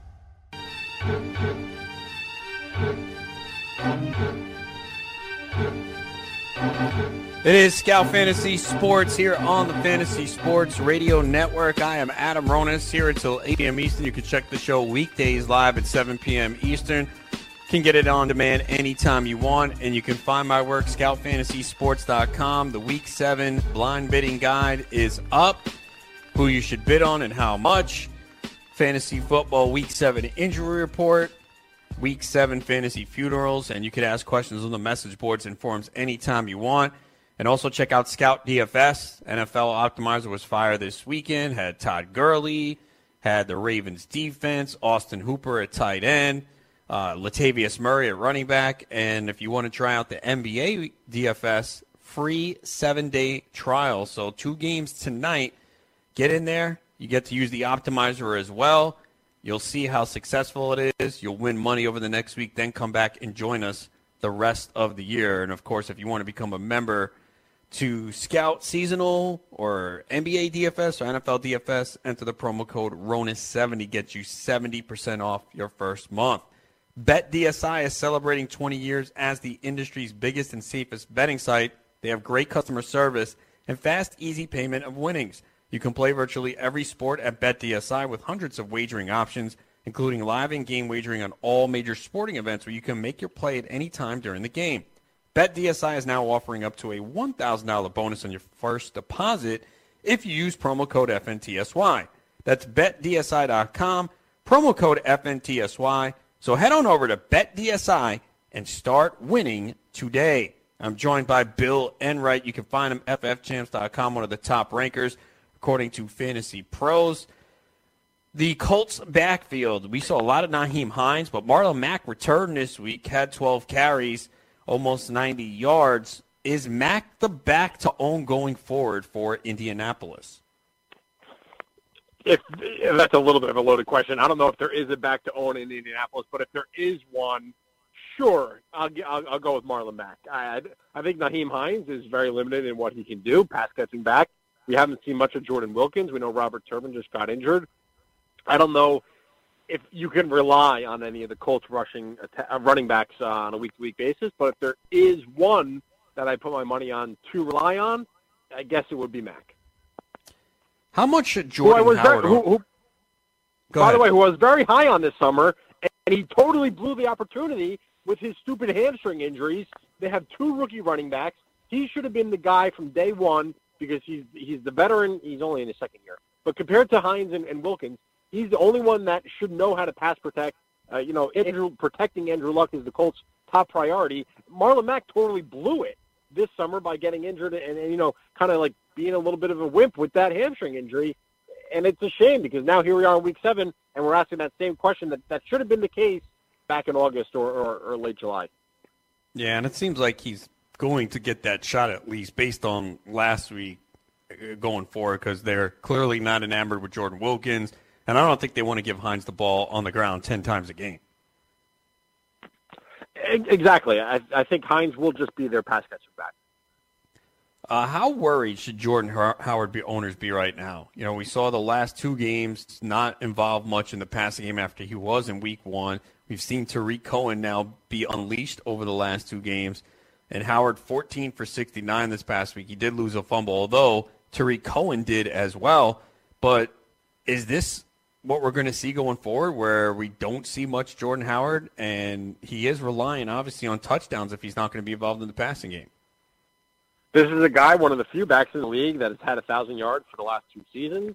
It is Scout Fantasy Sports here on the Fantasy Sports Radio Network. I am Adam Ronis, here until 8 p.m. Eastern. You can check the show weekdays live at 7 p.m. Eastern. You can get it on demand anytime you want, and you can find my work, ScoutFantasySports.com. The Week 7 Blind Bidding Guide is up, who you should bid on and how much. Fantasy Football Week 7 Injury Report, Week 7 Fantasy Funerals, and you can ask questions on the message boards and forums anytime you want. And also check out Scout DFS. NFL Optimizer was fired this weekend, had Todd Gurley, had the Ravens defense, Austin Hooper at tight end, Latavius Murray at running back. And if you want to try out the NBA DFS, free 7-day trial. So 2 games tonight. Get in there. You get to use the optimizer as well. You'll see how successful it is. You'll win money over the next week, then come back and join us the rest of the year. And, of course, if you want to become a member to Scout Seasonal or NBA DFS or NFL DFS, enter the promo code RONIS70. Gets you 70% off your first month. BetDSI is celebrating 20 years as the industry's biggest and safest betting site. They have great customer service and fast, easy payment of winnings. You can play virtually every sport at BetDSI with hundreds of wagering options, including live in-game wagering on all major sporting events where you can make your play at any time during the game. BetDSI is now offering up to a $1,000 bonus on your first deposit if you use promo code FNTSY. That's BetDSI.com, promo code FNTSY. So head on over to BetDSI and start winning today. I'm joined by Bill Enright. You can find him at FFChamps.com, one of the top rankers, according to Fantasy Pros. The Colts backfield, we saw a lot of Naheem Hines, but Marlon Mack returned this week, had 12 carries, almost 90 yards. Is Mack the back to own going forward for Indianapolis? If that's a little bit of a loaded question. I don't know if there is a back to own in Indianapolis, but if there is one, sure, I'll go with Marlon Mack. I think Naheem Hines is very limited in what he can do, pass catching back. We haven't seen much of Jordan Wilkins. We know Robert Turbin just got injured. I don't know if you can rely on any of the Colts running backs on a week-to-week basis, but if there is one that I put my money on to rely on, I guess it would be Mack. How much should Jordan Howard... who I was very high on this summer, and he totally blew the opportunity with his stupid hamstring injuries. They have 2 rookie running backs. He should have been the guy from day one, because he's the veteran. He's only in his second year. But compared to Hines and Wilkins, he's the only one that should know how to pass protect. Protecting Andrew Luck is the Colts' top priority. Marlon Mack totally blew it this summer by getting injured and kind of like being a little bit of a wimp with that hamstring injury. And it's a shame because now here we are in week 7 and we're asking that same question that should have been the case back in August or late July. Yeah, and it seems like he's going to get that shot at least based on last week going forward because they're clearly not enamored with Jordan Wilkins. And I don't think they want to give Hines the ball on the ground 10 times a game. Exactly. I think Hines will just be their pass catcher back. How worried should Jordan Howard owners be right now? You know, we saw the last 2 games not involve much in the passing game after he was in week 1. We've seen Tariq Cohen now be unleashed over the last 2 games. And Howard 14 for 69 this past week. He did lose a fumble, although Tariq Cohen did as well. But is this what we're going to see going forward where we don't see much Jordan Howard? And he is relying, obviously, on touchdowns if he's not going to be involved in the passing game. This is a guy, one of the few backs in the league that has had 1,000 yards for the last 2 seasons,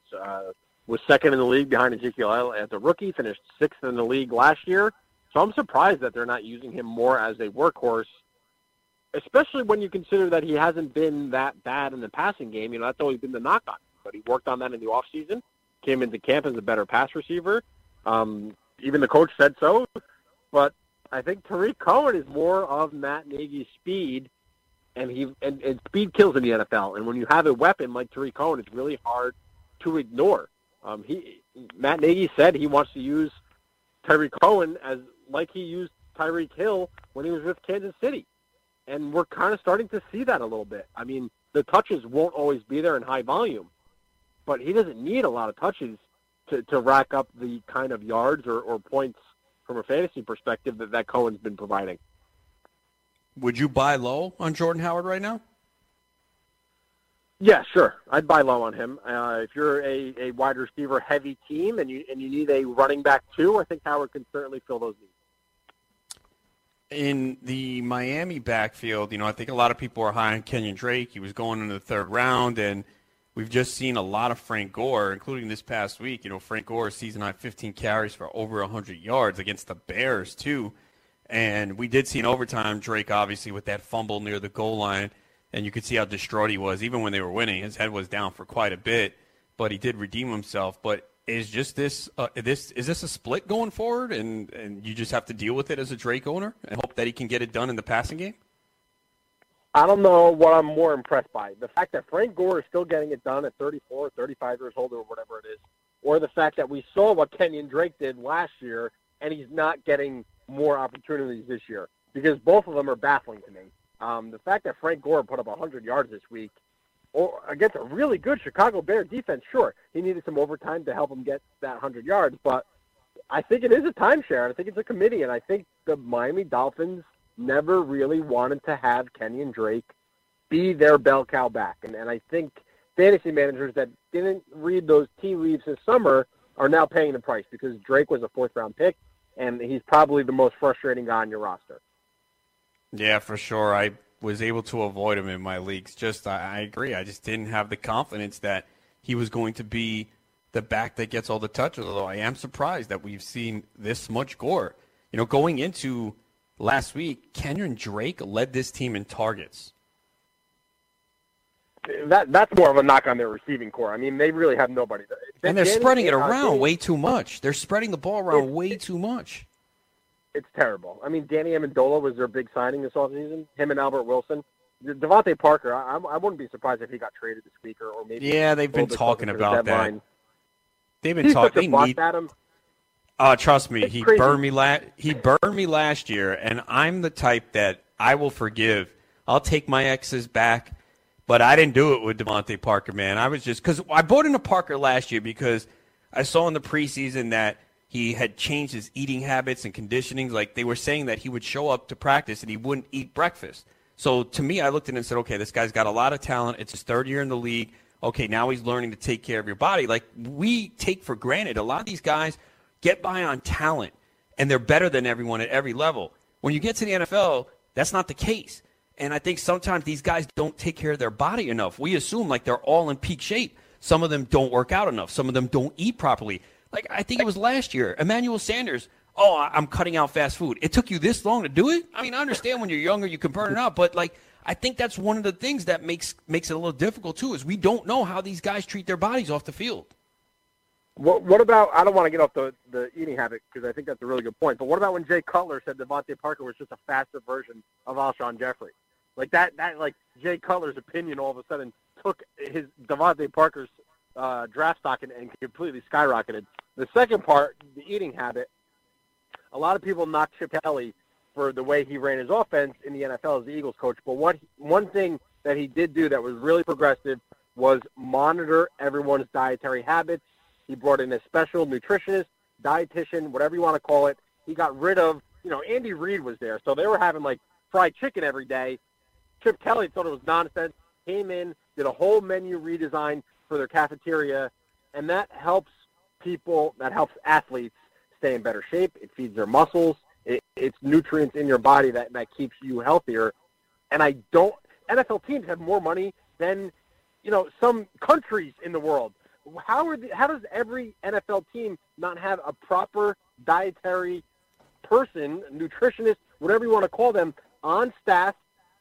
was second in the league behind Ezekiel Elliott as a rookie, finished 6th in the league last year. So I'm surprised that they're not using him more as a workhorse, especially when you consider that he hasn't been that bad in the passing game. You know, that's always been the knock on him, but he worked on that in the offseason, came into camp as a better pass receiver. Even the coach said so. But I think Tariq Cohen is more of Matt Nagy's speed, and speed kills in the NFL. And when you have a weapon like Tariq Cohen, it's really hard to ignore. Matt Nagy said he wants to use Tariq Cohen like he used Tyreek Hill when he was with Kansas City. And we're kind of starting to see that a little bit. I mean, the touches won't always be there in high volume, but he doesn't need a lot of touches to rack up the kind of yards or points from a fantasy perspective that Cohen's been providing. Would you buy low on Jordan Howard right now? Yeah, sure. I'd buy low on him. If you're a wide receiver heavy team and you need a running back too, I think Howard can certainly fill those needs. In the Miami backfield, I think a lot of people are high on Kenyon Drake. He was going into the 3rd round, and we've just seen a lot of Frank Gore, including this past week. Frank Gore season-high 15 carries for over 100 yards against the Bears too. And we did see in overtime Drake, obviously, with that fumble near the goal line. And you could see how distraught he was, even when they were winning. His head was down for quite a bit, but he did redeem himself. But is just this a split going forward, and you just have to deal with it as a Drake owner and hope that he can get it done in the passing game? I don't know what I'm more impressed by. The fact that Frank Gore is still getting it done at 34, 35 years old or whatever it is, or the fact that we saw what Kenyon Drake did last year and he's not getting – more opportunities this year, because both of them are baffling to me. The fact that Frank Gore put up 100 yards this week or against a really good Chicago Bear defense, sure, he needed some overtime to help him get that 100 yards, but I think it is a timeshare, and I think it's a committee, and I think the Miami Dolphins never really wanted to have Kenyon Drake be their bell cow back, and I think fantasy managers that didn't read those tea leaves this summer are now paying the price, because Drake was a 4th-round pick, and he's probably the most frustrating guy on your roster. Yeah, for sure. I was able to avoid him in my leagues. I agree. I just didn't have the confidence that he was going to be the back that gets all the touches, although I am surprised that we've seen this much Gore. Going into last week, Kenyon Drake led this team in targets. That's more of a knock on their receiving core. I mean, they really have nobody. And they're spreading it around way too much. They're spreading the ball around way too much. It's terrible. I mean, Danny Amendola was their big signing this offseason, him and Albert Wilson. Devontae Parker, I wouldn't be surprised if he got traded this week or maybe. Yeah, they've been talking about that. They've been talking. Trust me, he burned me last year, and I'm the type that I will forgive. I'll take my exes back. But I didn't do it with Devontae Parker, man. Because I bought into Parker last year because I saw in the preseason that he had changed his eating habits and conditioning. Like, they were saying that he would show up to practice and he wouldn't eat breakfast. So, to me, I looked at it and said, okay, this guy's got a lot of talent. It's his 3rd year in the league. Okay, now he's learning to take care of your body. Like, we take for granted. A lot of these guys get by on talent, and they're better than everyone at every level. When you get to the NFL, that's not the case. And I think sometimes these guys don't take care of their body enough. We assume, like, they're all in peak shape. Some of them don't work out enough. Some of them don't eat properly. Like, I think it was last year. Emmanuel Sanders, oh, I'm cutting out fast food. It took you this long to do it? I mean, I understand when you're younger you can burn it out, but, like, I think that's one of the things that makes it a little difficult, too, is we don't know how these guys treat their bodies off the field. What about, I don't want to get off the eating habit because I think that's a really good point, but what about when Jay Cutler said Devontae Parker was just a faster version of Alshon Jeffrey? Like, that Jay Cutler's opinion all of a sudden took his Devontae Parker's draft stock and completely skyrocketed. The second part, the eating habit, a lot of people knock Chip Kelly for the way he ran his offense in the NFL as the Eagles coach, but one thing that he did do that was really progressive was monitor everyone's dietary habits. He brought in a special nutritionist, dietitian, whatever you want to call it. He got rid of, Andy Reid was there, so they were having, like, fried chicken every day. Chip Kelly thought it was nonsense, came in, did a whole menu redesign for their cafeteria, and that helps athletes stay in better shape. It feeds their muscles. It's nutrients in your body that keeps you healthier. And NFL teams have more money than, some countries in the world. How does every NFL team not have a proper dietary person, nutritionist, whatever you want to call them, on staff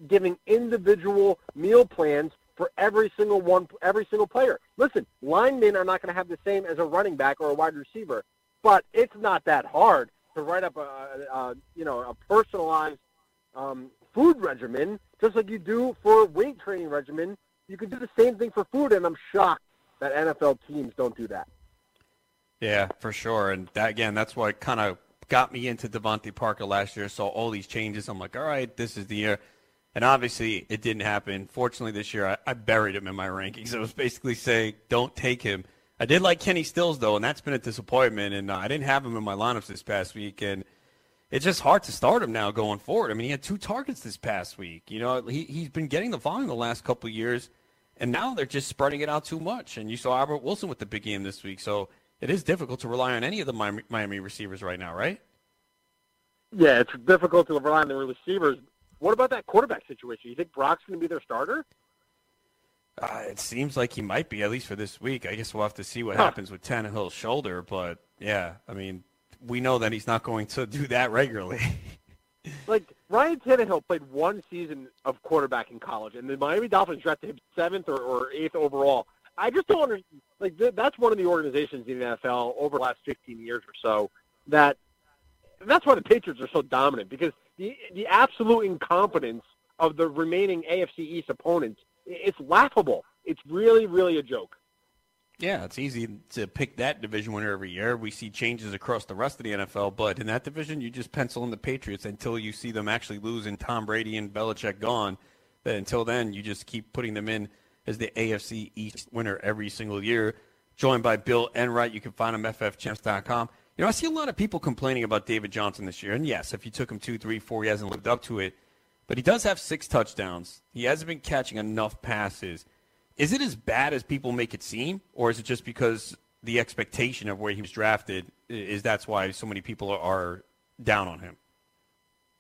giving individual meal plans for every single player? Listen, linemen are not going to have the same as a running back or a wide receiver, but it's not that hard to write up a personalized food regimen, just like you do for a weight training regimen. You can do the same thing for food, and I'm shocked that NFL teams don't do that. Yeah, for sure. And that's what kind of got me into Devontae Parker last year. Saw all these changes. I'm like, all right, this is the year. And obviously it didn't happen. Fortunately, this year I buried him in my rankings. I was basically saying, don't take him. I did like Kenny Stills, though, and that's been a disappointment. And I didn't have him in my lineups this past week. And it's just hard to start him now going forward. I mean, he had 2 targets this past week. He's been getting the volume the last couple of years. And now they're just spreading it out too much. And you saw Albert Wilson with the big game this week. So it is difficult to rely on any of the Miami receivers right now, right? Yeah, it's difficult to rely on the receivers. What about that quarterback situation? You think Brock's going to be their starter? It seems like he might be, at least for this week. I guess we'll have to see what happens with Tannehill's shoulder. But, yeah, I mean, we know that he's not going to do that regularly. Like, Ryan Tannehill played one season of quarterback in college, and the Miami Dolphins drafted him 7th or 8th overall. I just don't understand. Like, that's one of the organizations in the NFL over the last 15 years or so that's why the Patriots are so dominant, because the absolute incompetence of the remaining AFC East opponents, it's laughable. It's really, really a joke. Yeah, it's easy to pick that division winner every year. We see changes across the rest of the NFL, but in that division, you just pencil in the Patriots until you see them actually lose and Tom Brady and Belichick gone. Then until then, you just keep putting them in as the AFC East winner every single year. Joined by Bill Enright. You can find him at FFChamps.com. I see a lot of people complaining about David Johnson this year, and yes, if you took him 2, 3, 4, he hasn't lived up to it. But he does have 6 touchdowns. He hasn't been catching enough passes. Is it as bad as people make it seem, or is it just because the expectation of where he was drafted is that's why so many people are down on him?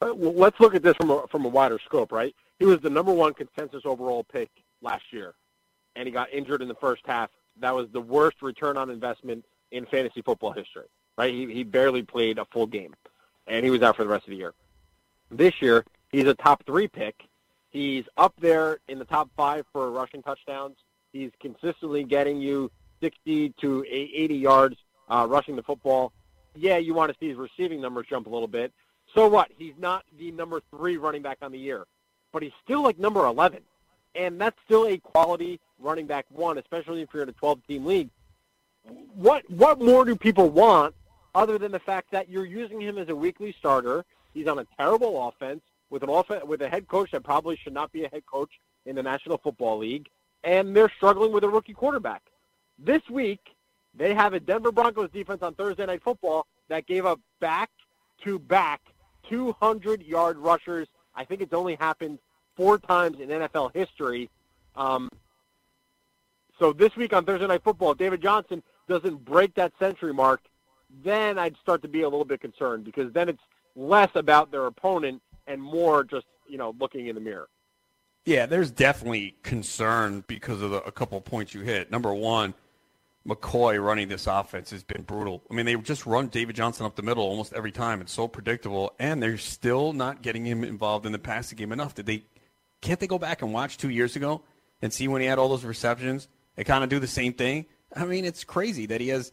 Well, let's look at this from a wider scope, right? He was the number 1 consensus overall pick last year, and he got injured in the first half. That was the worst return on investment in fantasy football history, right? He barely played a full game, and he was out for the rest of the year. This year, he's a top 3 pick. He's up there in the top 5 for rushing touchdowns. He's consistently getting you 60 to 80 yards rushing the football. Yeah, you want to see his receiving numbers jump a little bit. So what? He's not the number 3 running back on the year, but he's still like number 11. And that's still a quality running back 1, especially if you're in a 12-team league. What more do people want other than the fact that you're using him as a weekly starter? He's on a terrible offense, with a head coach that probably should not be a head coach in the National Football League, and they're struggling with a rookie quarterback. This week, they have a Denver Broncos defense on Thursday Night Football that gave up back-to-back 200-yard rushers. I think it's only happened 4 times in NFL history. So this week on Thursday Night Football, if David Johnson doesn't break that century mark, then I'd start to be a little bit concerned, because then it's less about their opponent and more just, looking in the mirror. Yeah, there's definitely concern because of a couple of points you hit. Number 1, McCoy running this offense has been brutal. I mean, they just run David Johnson up the middle almost every time. It's so predictable, and they're still not getting him involved in the passing game enough. Can't they go back and watch 2 years ago and see when he had all those receptions? They kind of do the same thing. I mean, it's crazy that he has,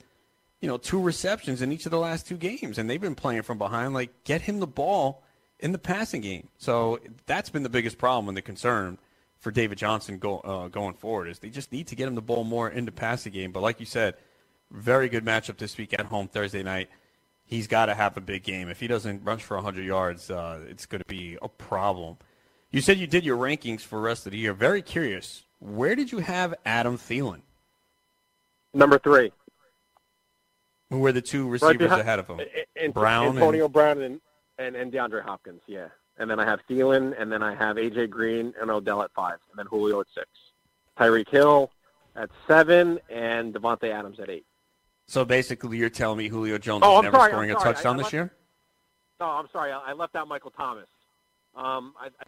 you know, 2 receptions in each of the last 2 games, and they've been playing from behind. Like, get him the ball in the passing game. So that's been the biggest problem and the concern for David Johnson going forward, is they just need to get him the ball more in the passing game. But like you said, very good matchup this week at home Thursday night. He's got to have a big game. If he doesn't rush for 100 yards, it's going to be a problem. You said you did your rankings for the rest of the year. Very curious, where did you have Adam Thielen? Number 3. Who were the 2 receivers ahead of him? Antonio Brown and DeAndre Hopkins, yeah. And then I have Thielen, and then I have A.J. Green and Odell at 5, and then Julio at 6. Tyreek Hill at 7, and Devontae Adams at 8. So basically you're telling me Julio Jones is never scoring a touchdown this year? No, I'm sorry. I left out Michael Thomas. I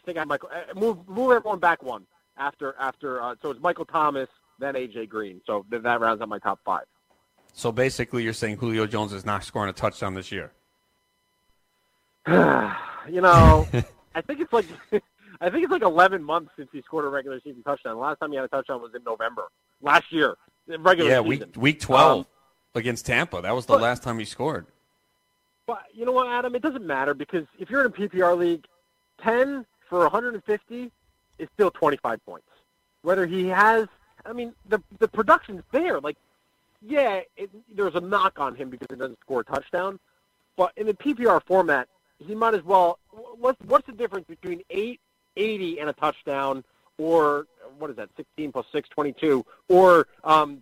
think I have Michael. Move everyone back one. After so it's Michael Thomas, then A.J. Green. So that rounds out my top 5. So basically you're saying Julio Jones is not scoring a touchdown this year? You know, I think it's like 11 months since he scored a regular season touchdown. The last time he had a touchdown was in November last year. Regular season. Week 12 against Tampa. That was the last time he scored. But you know what, Adam? It doesn't matter, because if you're in a PPR league, 10 for 150 is still 25 points. Whether he has, I mean, the production's there. Like, yeah, there's a knock on him because he doesn't score a touchdown. But in the PPR format, he might as well. What's the difference between 880 and a touchdown, or what is that, 16 plus 6, 22, or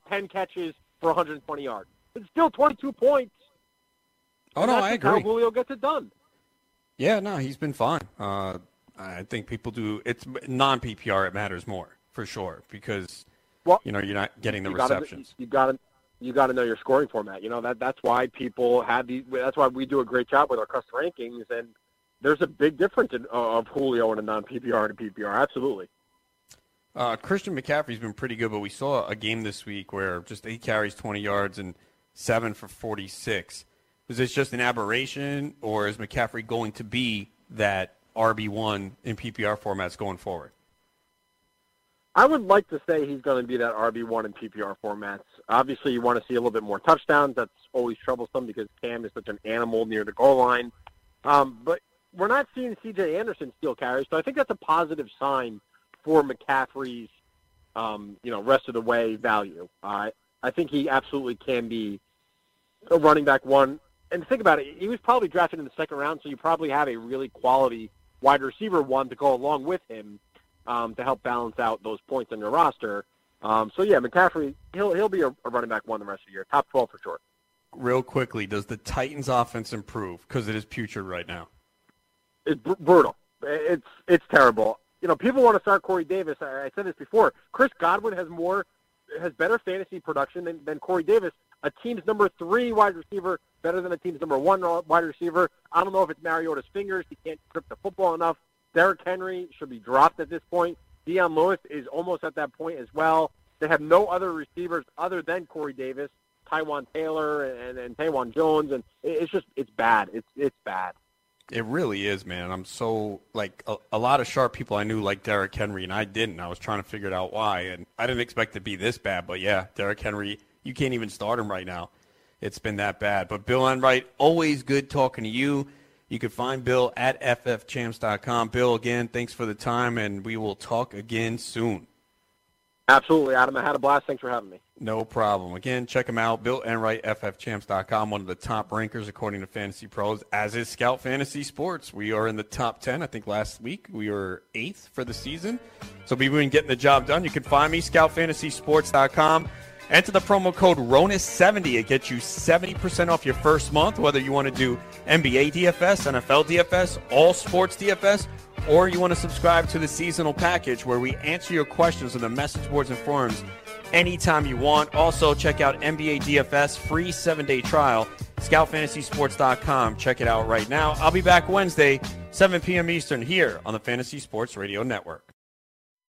10 catches for 120 yards? It's still 22 points. Oh, no, I agree. That's how Julio gets it done. Yeah, no, he's been fine. I think people do. It's non-PPR, it matters more, for sure, because, you know, you're not getting the receptions. You got to know your scoring format. You know, that's why people have these. That's why we do a great job with our custom rankings. And there's a big difference of Julio in a non-PPR and a PPR. Absolutely. Christian McCaffrey's been pretty good, but we saw a game this week where just 8 carries, 20 yards, and 7 for 46. Was this just an aberration, or is McCaffrey going to be that RB1 in PPR formats going forward? I would like to say he's going to be that RB1 in PPR formats. Obviously, you want to see a little bit more touchdowns. That's always troublesome because Cam is such an animal near the goal line. But we're not seeing C.J. Anderson steal carries, so I think that's a positive sign for McCaffrey's, rest of the way value. I think he absolutely can be a running back one. And think about it, he was probably drafted in the 2nd round, so you probably have a really quality wide receiver one to go along with him. To help balance out those points on your roster. McCaffrey, he'll be a running back one the rest of the year. Top 12 for sure. Real quickly, does the Titans offense improve? Because it is putrid right now. It's brutal. It's terrible. You know, people want to start Corey Davis. I said this before. Chris Godwin has better fantasy production than Corey Davis. A team's number 3 wide receiver better than a team's number 1 wide receiver. I don't know if it's Mariota's fingers. He can't grip the football enough. Derrick Henry should be dropped at this point. Dion Lewis is almost at that point as well. They have no other receivers other than Corey Davis, Tywan Taylor, and Taywan Jones, and it's bad. It's bad. It really is, man. I'm so, like, a lot of sharp people I knew like Derrick Henry, and I didn't. I was trying to figure it out why, and I didn't expect it to be this bad. But, yeah, Derrick Henry, you can't even start him right now. It's been that bad. But Bill Enright, always good talking to you. You can find Bill at FFChamps.com. Bill, again, thanks for the time, and we will talk again soon. Absolutely, Adam. I had a blast. Thanks for having me. No problem. Again, check him out, Bill Enright, FFChamps.com, one of the top rankers according to Fantasy Pros, as is Scout Fantasy Sports. We are in the top 10. I think last week we were 8th for the season. So we've been getting the job done. You can find me, ScoutFantasySports.com. Enter the promo code RONIS70. It gets you 70% off your first month, whether you want to do NBA DFS, NFL DFS, all sports DFS, or you want to subscribe to the seasonal package where we answer your questions on the message boards and forums anytime you want. Also, check out NBA DFS, free 7-day trial, ScoutFantasySports.com. Check it out right now. I'll be back Wednesday, 7 p.m. Eastern, here on the Fantasy Sports Radio Network.